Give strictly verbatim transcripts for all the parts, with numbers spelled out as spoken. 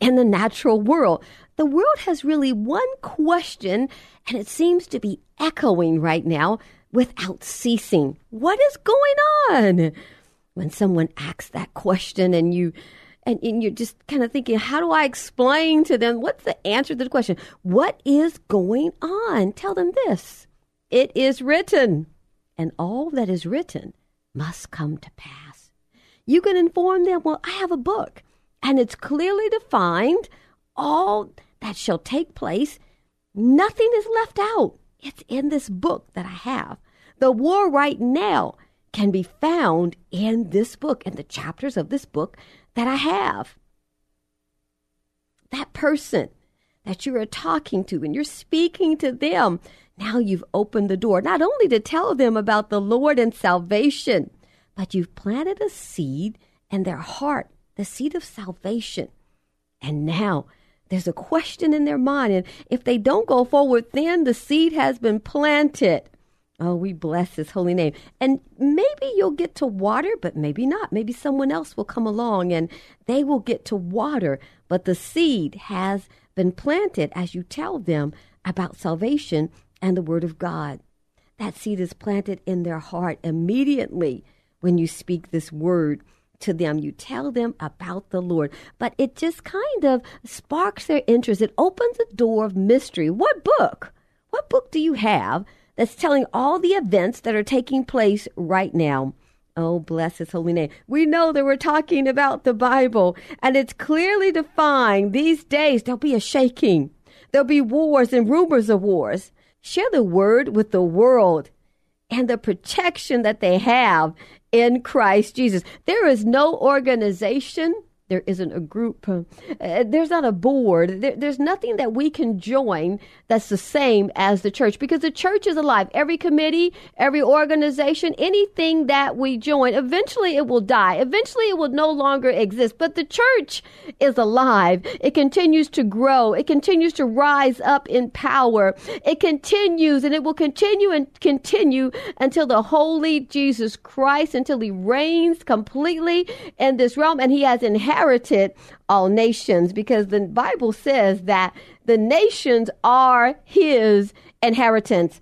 in the natural world. The world has really one question, and it seems to be echoing right now without ceasing. What is going on? When someone asks that question and you and, and you're just kind of thinking, how do I explain to them? What's the answer to the question? What is going on? Tell them this. It is written, and all that is written must come to pass. You can inform them, well, I have a book, and it's clearly defined, all that shall take place. Nothing is left out. It's in this book that I have. The war right now can be found in this book, in the chapters of this book that I have. That person that you are talking to and you're speaking to them, now you've opened the door, not only to tell them about the Lord and salvation, but you've planted a seed in their heart, the seed of salvation. And now there's a question in their mind. And if they don't go forward, then the seed has been planted. Oh, we bless his holy name. And maybe you'll get to water, but maybe not. Maybe someone else will come along and they will get to water. But the seed has been planted as you tell them about salvation and the word of God. That seed is planted in their heart immediately when you speak this word to them. You tell them about the Lord, but it just kind of sparks their interest. It opens a door of mystery. What book? What book do you have that's telling all the events that are taking place right now? Oh, bless his holy name. We know that we're talking about the Bible, and it's clearly defined. These days, there'll be a shaking. There'll be wars and rumors of wars. Share the word with the world and the protection that they have in Christ Jesus. There is no organization. There isn't a group. Uh, there's not a board. There, there's nothing that we can join that's the same as the church, because the church is alive. Every committee, every organization, anything that we join, eventually it will die. Eventually it will no longer exist. But the church is alive. It continues to grow. It continues to rise up in power. It continues, and it will continue and continue until the holy Jesus Christ, until he reigns completely in this realm, and he has inherited inherited all nations, because the Bible says that the nations are his inheritance.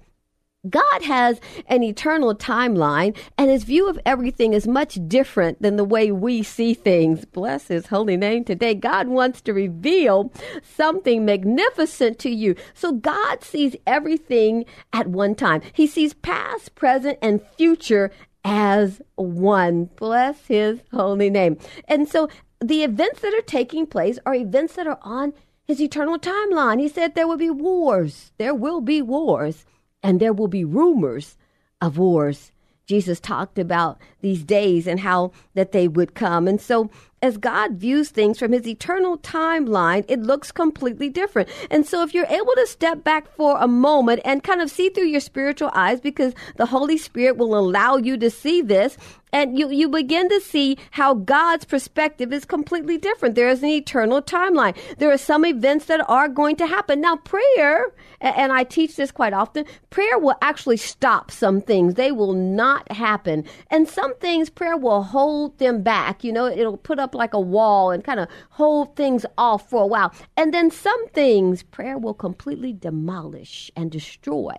God has an eternal timeline, and his view of everything is much different than the way we see things. Bless his holy name today. God wants to reveal something magnificent to you. So God sees everything at one time. He sees past, present, and future as one. Bless his holy name. And so the events that are taking place are events that are on his eternal timeline. He said there will be wars. There will be wars, and there will be rumors of wars. Jesus talked about these days and how that they would come. And so as God views things from his eternal timeline, it looks completely different. And so if you're able to step back for a moment and kind of see through your spiritual eyes, because the Holy Spirit will allow you to see this, And you, you begin to see how God's perspective is completely different. There is an eternal timeline. There are some events that are going to happen. Now, prayer, and I teach this quite often, prayer will actually stop some things. They will not happen. And some things, prayer will hold them back. You know, it'll put up like a wall and kind of hold things off for a while. And then some things, prayer will completely demolish and destroy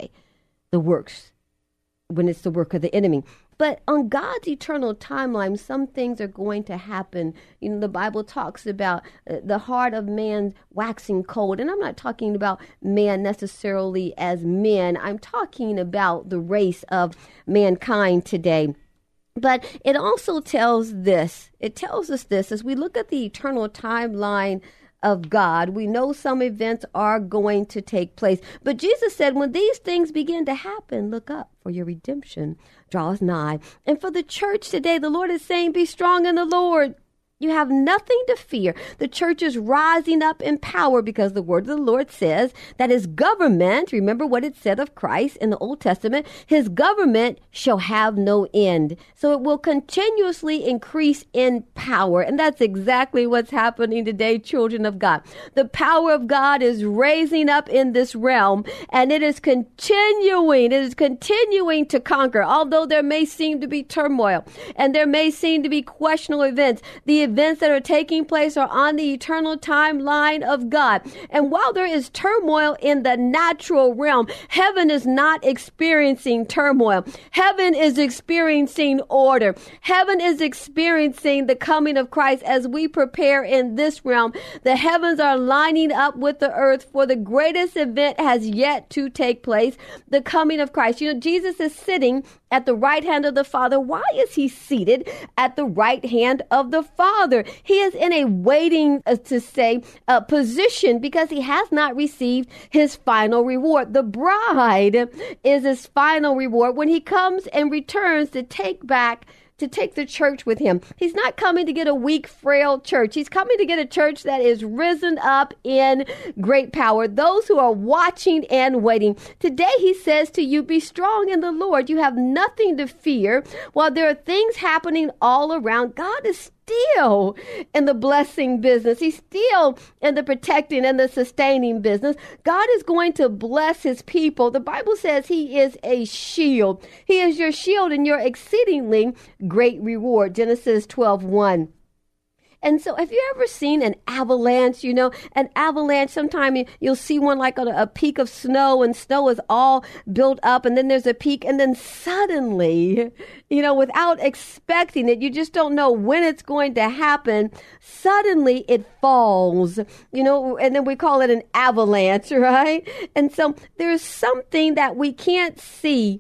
the works when it's the work of the enemy. But on God's eternal timeline, some things are going to happen. You know, the Bible talks about uh, the heart of man waxing cold. And I'm not talking about man necessarily as men. I'm talking about the race of mankind today. But it also tells this. It tells us this. As we look at the eternal timeline of God, we know some events are going to take place. But Jesus said, when these things begin to happen, look up, for your redemption draws nigh. And for the church today, the Lord is saying, be strong in the Lord. You have nothing to fear. The church is rising up in power because the word of the Lord says that his government, remember what it said of Christ in the Old Testament, his government shall have no end. So it will continuously increase in power. And that's exactly what's happening today, children of God. The power of God is raising up in this realm, and it is continuing. It is continuing to conquer. Although there may seem to be turmoil and there may seem to be questionable events, the events that are taking place are on the eternal timeline of God. And while there is turmoil in the natural realm, heaven is not experiencing turmoil. Heaven is experiencing order. Heaven is experiencing the coming of Christ as we prepare in this realm. The heavens are lining up with the earth, for the greatest event has yet to take place, the coming of Christ. You know, Jesus is sitting at the right hand of the Father. Why is he seated at the right hand of the Father? He is in a waiting, uh, to say, uh, position, because he has not received his final reward. The bride is his final reward when he comes and returns to take back to take the church with him. He's not coming to get a weak, frail church. He's coming to get a church that is risen up in great power. Those who are watching and waiting. Today, he says to you, be strong in the Lord. You have nothing to fear. While there are things happening all around, God is still in the blessing business. He's still in the protecting and the sustaining business. God is going to bless his people. The Bible says he is a shield. He is your shield and your exceedingly great reward. Genesis twelve one. And so have you ever seen an avalanche? You know, an avalanche, sometimes you'll see one like on a peak of snow, and snow is all built up, and then there's a peak, and then suddenly, you know, without expecting it, you just don't know when it's going to happen. Suddenly it falls, you know, and then we call it an avalanche, right? And so there's something that we can't see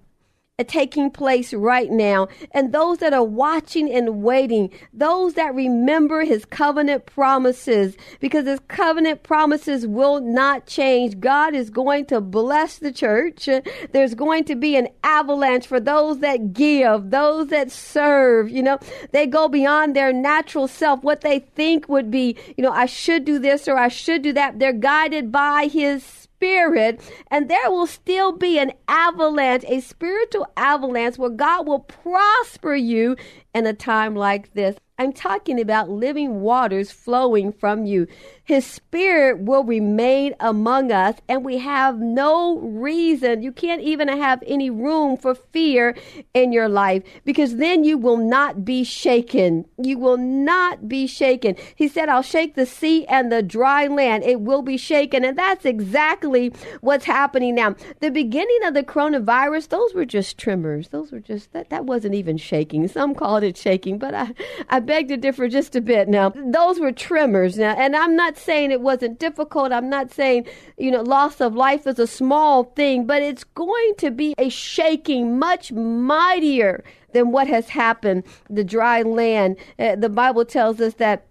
taking place right now. And those that are watching and waiting, those that remember his covenant promises, because his covenant promises will not change. God is going to bless the church. There's going to be an avalanche for those that give, those that serve. You know, they go beyond their natural self, what they think would be, you know, I should do this or I should do that. They're guided by his Spirit, and there will still be an avalanche, a spiritual avalanche, where God will prosper you in a time like this. I'm talking about living waters flowing from you. His Spirit will remain among us, and we have no reason. You can't even have any room for fear in your life, because then you will not be shaken. You will not be shaken. He said, I'll shake the sea and the dry land. It will be shaken. And that's exactly what's happening now. The beginning of the coronavirus, those were just tremors. Those were just, that, that wasn't even shaking. Some called it shaking, but I, I beg to differ just a bit now. Those were tremors now. And I'm not saying it wasn't difficult. I'm not saying, you know, loss of life is a small thing, but it's going to be a shaking much mightier than what has happened. The dry land, uh, the Bible tells us that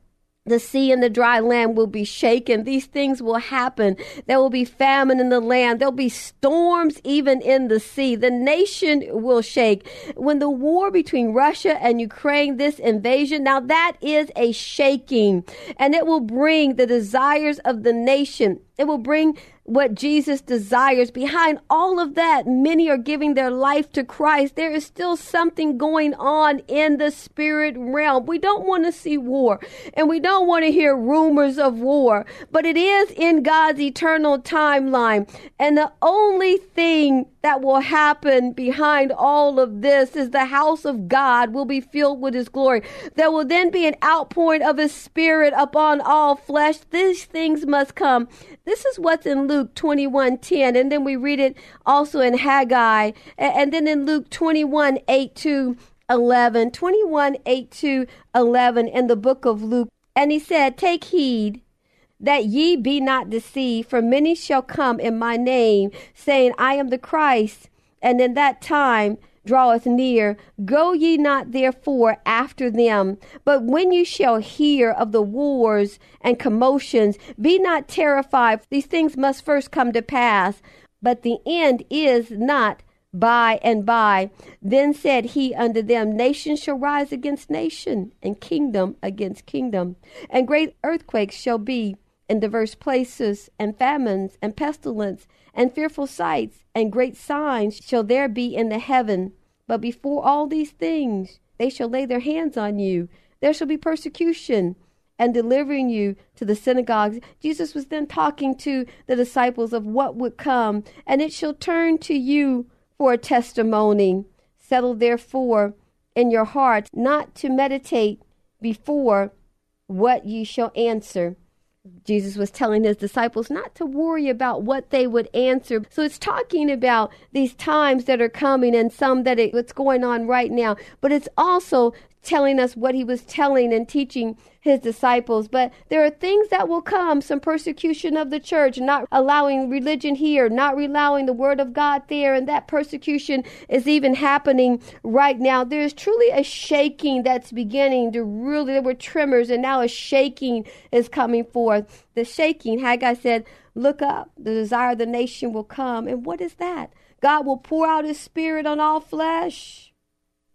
the sea and the dry land will be shaken. These things will happen. There will be famine in the land. There'll be storms even in the sea. The nation will shake. When the war between Russia and Ukraine, this invasion, now that is a shaking. And it will bring the desires of the nation. It will bring what Jesus desires. Behind all of that, many are giving their life to Christ. There is still something going on in the spirit realm. We don't want to see war, and we don't want to hear rumors of war, but it is in God's eternal timeline. And the only thing that will happen behind all of this is the house of God will be filled with his glory. There will then be an outpouring of his spirit upon all flesh. These things must come. This is what's in Luke Luke twenty-one ten, and then we read it also in Haggai, and then in Luke twenty-one eight to eleven, twenty-one eight to eleven in the book of Luke. And he said, "Take heed that ye be not deceived, for many shall come in my name, saying, I am the Christ, and in that time draweth near. Go ye not therefore after them. But when you shall hear of the wars and commotions, be not terrified. These things must first come to pass, but the end is not by and by. Then said he unto them, Nation shall rise against nation, and kingdom against kingdom. And great earthquakes shall be in diverse places, and famines, and pestilence, and fearful sights, and great signs shall there be in the heaven. But before all these things, they shall lay their hands on you. There shall be persecution, and delivering you to the synagogues." Jesus was then talking to the disciples of what would come. "And it shall turn to you for a testimony. Settle therefore in your hearts not to meditate before what ye shall answer." Jesus was telling his disciples not to worry about what they would answer. So it's talking about these times that are coming, and some that it, what's going on right now. But it's also telling us what he was telling and teaching his disciples. But there are things that will come, some persecution of the church, not allowing religion here, not allowing the word of God there, and that persecution is even happening right now. There's truly a shaking that's beginning to really, there were tremors, and now a shaking is coming forth. The shaking, Haggai said, look up, the desire of the nation will come. And what is that? God will pour out his spirit on all flesh.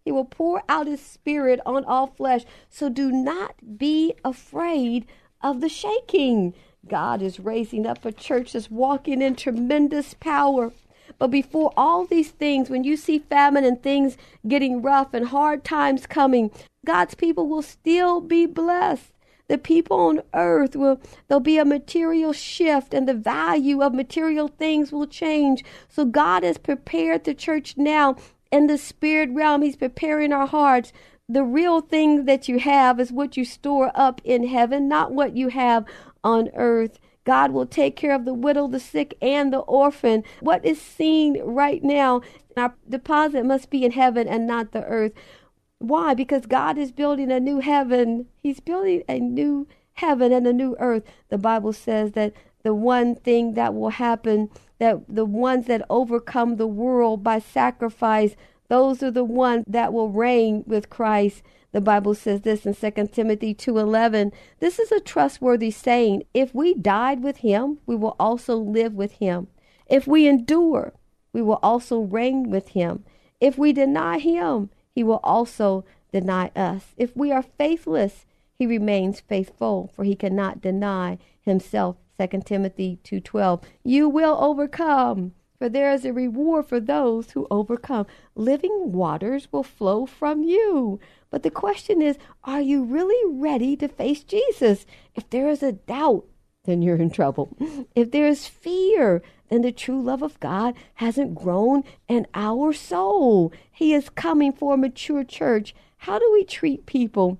He will pour out his spirit on all flesh. So do not be afraid of the shaking. God is raising up a church that's walking in tremendous power. But before all these things, when you see famine and things getting rough and hard times coming, God's people will still be blessed. The people on earth will, there'll be a material shift, and the value of material things will change. So God has prepared the church now. In the spirit realm, he's preparing our hearts. The real thing that you have is what you store up in heaven, not what you have on earth. God will take care of the widow, the sick, and the orphan. What is seen right now, our deposit must be in heaven and not the earth. Why? Because God is building a new heaven. He's building a new heaven and a new earth. The Bible says that the one thing that will happen, that the ones that overcome the world by sacrifice, those are the ones that will reign with Christ. The Bible says this in Second Timothy two eleven. This is a trustworthy saying. If we died with him, we will also live with him. If we endure, we will also reign with him. If we deny him, he will also deny us. If we are faithless, he remains faithful, for he cannot deny himself. Second Timothy two twelve, you will overcome, for there is a reward for those who overcome. Living waters will flow from you. But the question is, are you really ready to face Jesus? If there is a doubt, then you're in trouble. If there is fear, then the true love of God hasn't grown in our soul. He is coming for a mature church. How do we treat people?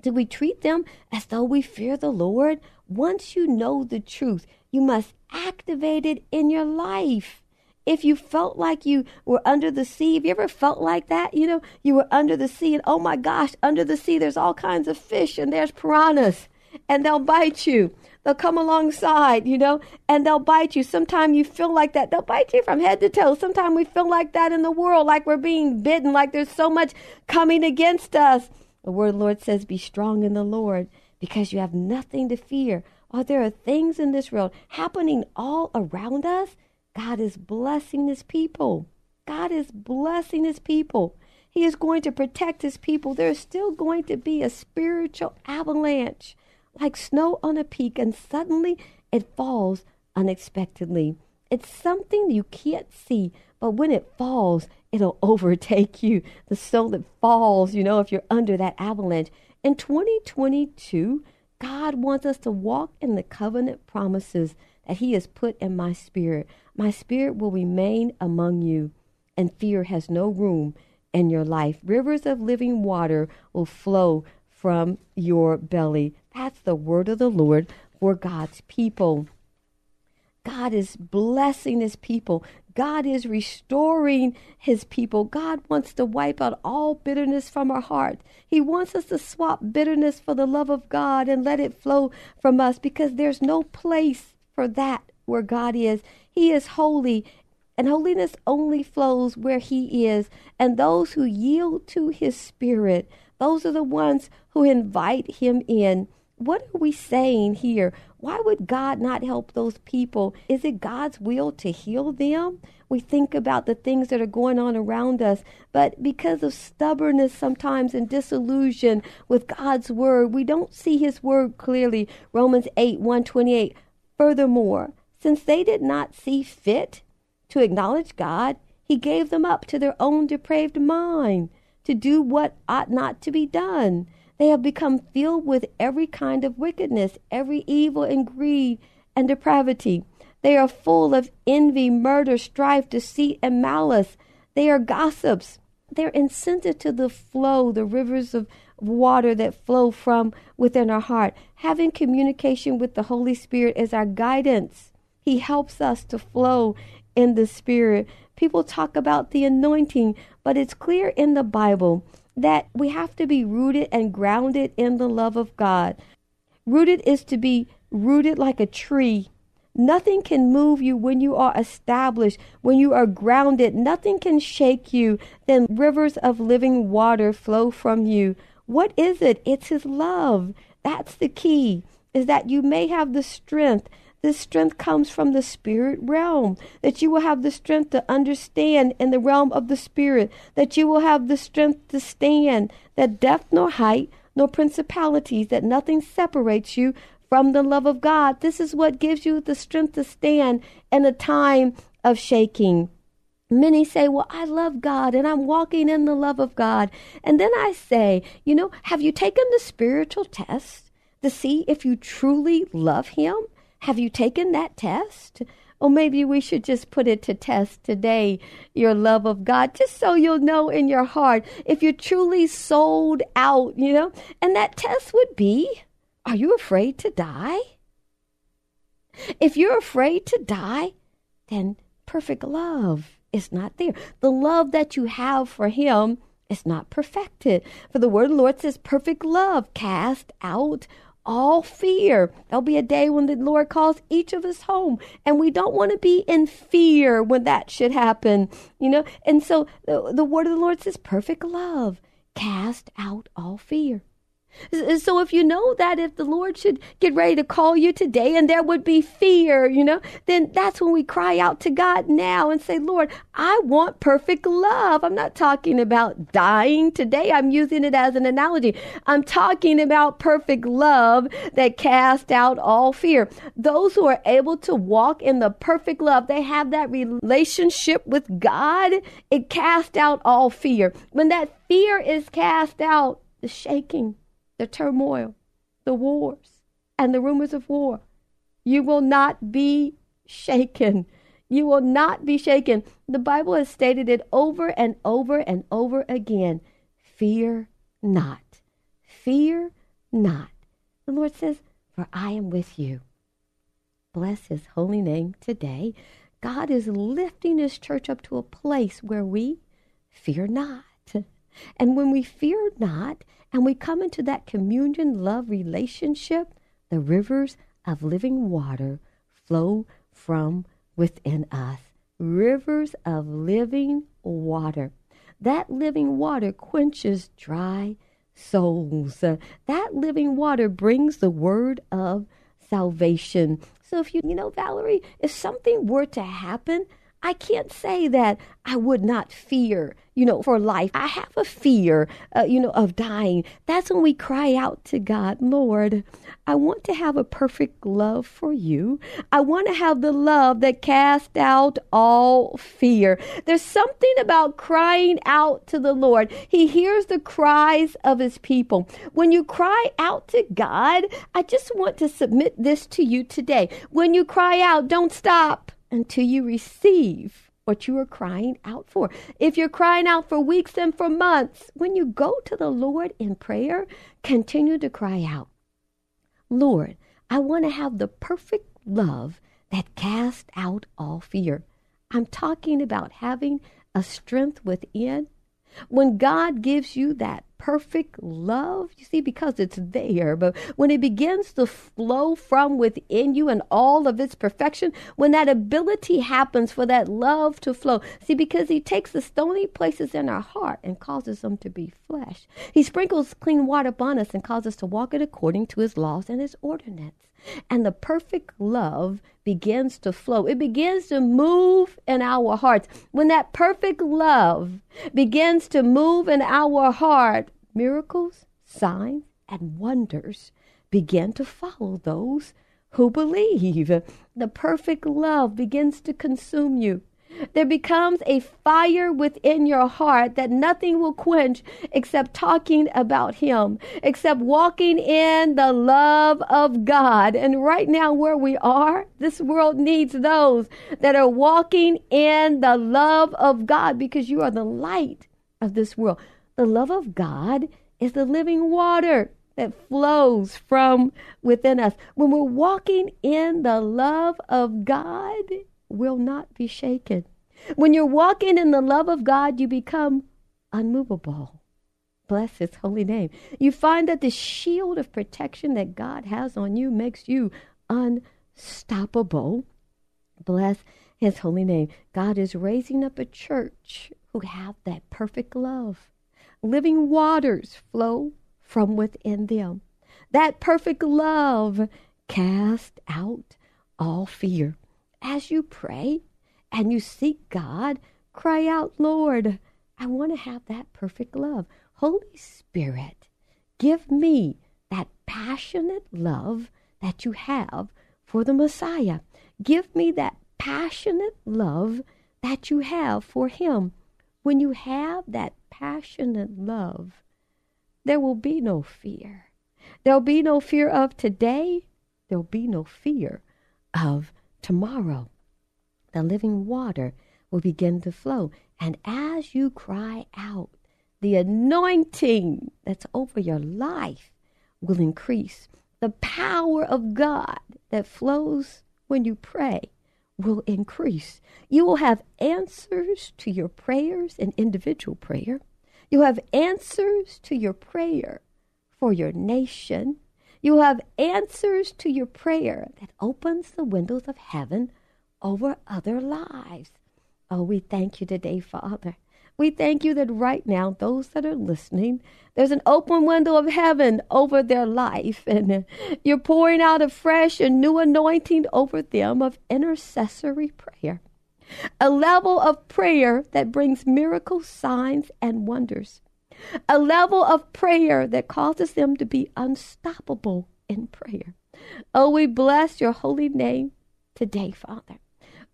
Do we treat them as though we fear the Lord? Once you know the truth, you must activate it in your life. If you felt like you were under the sea, have you ever felt like that? You know, you were under the sea, and oh my gosh, under the sea, there's all kinds of fish, and there's piranhas, and they'll bite you. They'll come alongside, you know, and they'll bite you. Sometimes you feel like that. They'll bite you from head to toe. Sometimes we feel like that in the world, like we're being bitten, like there's so much coming against us. The word of the Lord says, be strong in the Lord, because you have nothing to fear. Oh, there are things in this world happening all around us. God is blessing his people. God is blessing his people. He is going to protect his people. There is still going to be a spiritual avalanche, like snow on a peak, and suddenly it falls unexpectedly. It's something you can't see, but when it falls, it'll overtake you. The soul that falls, you know, if you're under that avalanche. In twenty twenty-two, God wants us to walk in the covenant promises that he has put in my spirit. My spirit will remain among you, and fear has no room in your life. Rivers of living water will flow from your belly. That's the word of the Lord for God's people. God is blessing his people. God is restoring his people. God wants to wipe out all bitterness from our hearts. He wants us to swap bitterness for the love of God and let it flow from us, because there's no place for that where God is. He is holy, and holiness only flows where he is. And those who yield to his spirit, those are the ones who invite him in. What are we saying here? Why would God not help those people? Is it God's will to heal them? We think about the things that are going on around us, but because of stubbornness sometimes and disillusion with God's word, we don't see his word clearly. Romans eight, one twenty-eight, furthermore, since they did not see fit to acknowledge God, he gave them up to their own depraved mind to do what ought not to be done. They have become filled with every kind of wickedness, every evil and greed and depravity. They are full of envy, murder, strife, deceit, and malice. They are gossips. They're insensitive to the flow, the rivers of water that flow from within our heart. Having communication with the Holy Spirit is our guidance. He helps us to flow in the Spirit. People talk about the anointing, but it's clear in the Bible that we have to be rooted and grounded in the love of God. Rooted is to be rooted like a tree. Nothing can move you when you are established, when you are grounded. Nothing can shake you. Then rivers of living water flow from you. What is it? It's his love. That's the key, is that you may have the strength. This strength comes from the spirit realm, that you will have the strength to understand in the realm of the spirit, that you will have the strength to stand, that depth nor height nor principalities, that nothing separates you from the love of God. This is what gives you the strength to stand in a time of shaking. Many say, well, I love God and I'm walking in the love of God. And then I say, you know, have you taken the spiritual test to see if you truly love him? Have you taken that test? Or maybe we should just put it to test today, your love of God, just so you'll know in your heart if you're truly sold out, you know. And that test would be, are you afraid to die? If you're afraid to die, then perfect love is not there. The love that you have for him is not perfected. For the word of the Lord says, perfect love cast out all fear. There'll be a day when the Lord calls each of us home, and we don't want to be in fear when that should happen, you know. And so the, the word of the Lord says, perfect love cast out all fear. So if you know that if the Lord should get ready to call you today and there would be fear, you know, then that's when we cry out to God now and say, Lord, I want perfect love. I'm not talking about dying today. I'm using it as an analogy. I'm talking about perfect love that casts out all fear. Those who are able to walk in the perfect love, they have that relationship with God. It casts out all fear. When that fear is cast out, the shaking, the turmoil, the wars, and the rumors of war. You will not be shaken. You will not be shaken. The Bible has stated it over and over and over again. Fear not. Fear not. The Lord says, for I am with you. Bless his holy name today. God is lifting his church up to a place where we fear not. And when we fear not, and we come into that communion love relationship, the rivers of living water flow from within us. Rivers of living water. That living water quenches dry souls. Uh, that living water brings the word of salvation. So if you, you know, Valerie, if something were to happen, I can't say that I would not fear, you know, for life. I have a fear, uh, you know, of dying. That's when we cry out to God, Lord, I want to have a perfect love for you. I want to have the love that casts out all fear. There's something about crying out to the Lord. He hears the cries of his people. When you cry out to God, I just want to submit this to you today. When you cry out, don't stop until you receive what you are crying out for. If you're crying out for weeks and for months, when you go to the Lord in prayer, continue to cry out, Lord, I want to have the perfect love that casts out all fear. I'm talking about having a strength within. When God gives you that perfect love, you see, because it's there, but when it begins to flow from within you and all of its perfection, when that ability happens for that love to flow, see, because he takes the stony places in our heart and causes them to be flesh. He sprinkles clean water upon us and causes us to walk it according to his laws and his ordinance. And the perfect love begins to flow. It begins to move in our hearts. When that perfect love begins to move in our heart, miracles, signs, and wonders begin to follow those who believe. The perfect love begins to consume you. There becomes a fire within your heart that nothing will quench except talking about him, except walking in the love of God. And right now where we are, this world needs those that are walking in the love of God, because you are the light of this world. The love of God is the living water that flows from within us. When we're walking in the love of God, will not be shaken. When you're walking in the love of God, you become unmovable. Bless his holy name. You find that the shield of protection that God has on you makes you unstoppable. Bless his holy name. God is raising up a church who have that perfect love. Living waters flow from within them. That perfect love casts out all fear. As you pray and you seek God, cry out, Lord, I want to have that perfect love. Holy Spirit, give me that passionate love that you have for the Messiah. Give me that passionate love that you have for him. When you have that passionate love, there will be no fear. There'll be no fear of today. There'll be no fear of tomorrow. The living water will begin to flow. And as you cry out, the anointing that's over your life will increase. The power of God that flows when you pray will increase. You will have answers to your prayers in individual prayer. You have answers to your prayer for your nation. You have answers to your prayer that opens the windows of heaven over other lives. Oh, we thank you today, Father. We thank you that right now, those that are listening, there's an open window of heaven over their life. And you're pouring out a fresh and new anointing over them of intercessory prayer. A level of prayer that brings miracles, signs, and wonders. A level of prayer that causes them to be unstoppable in prayer. Oh, we bless your holy name today, Father.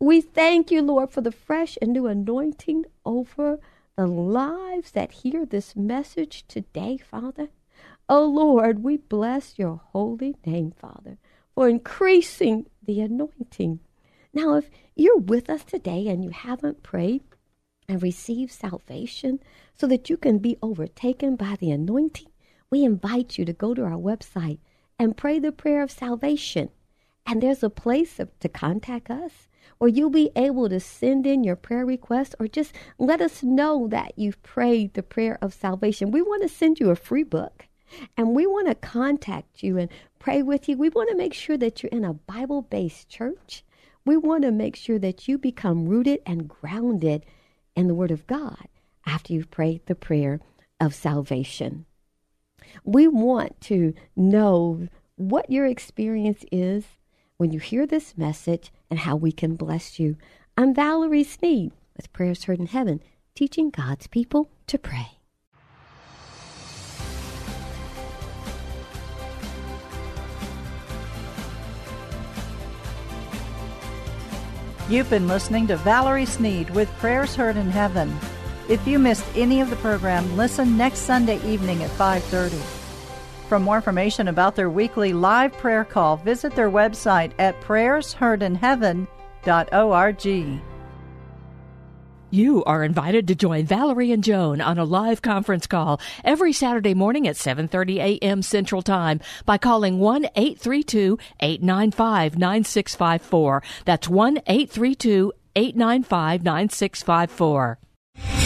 We thank you, Lord, for the fresh and new anointing over the lives that hear this message today, Father. Oh, Lord, we bless your holy name, Father, for increasing the anointing. Now, if you're with us today and you haven't prayed and receive salvation so that you can be overtaken by the anointing, we invite you to go to our website and pray the prayer of salvation. And there's a place of, to contact us where you'll be able to send in your prayer request or just let us know that you've prayed the prayer of salvation. We want to send you a free book, and we want to contact you and pray with you. We want to make sure that you're in a Bible-based church. We want to make sure that you become rooted and grounded and the Word of God after you've prayed the prayer of salvation. We want to know what your experience is when you hear this message and how we can bless you. I'm Valerie Sneed with Prayers Heard in Heaven, teaching God's people to pray. You've been listening to Valerie Sneed with Prayers Heard in Heaven. If you missed any of the program, listen next Sunday evening at five thirty. For more information about their weekly live prayer call, visit their website at prayers heard in heaven dot org. You are invited to join Valerie and Joan on a live conference call every Saturday morning at seven thirty a.m. Central Time by calling one eight three two, eight nine five, nine six five four. That's one eight three two, eight nine five, nine six five four.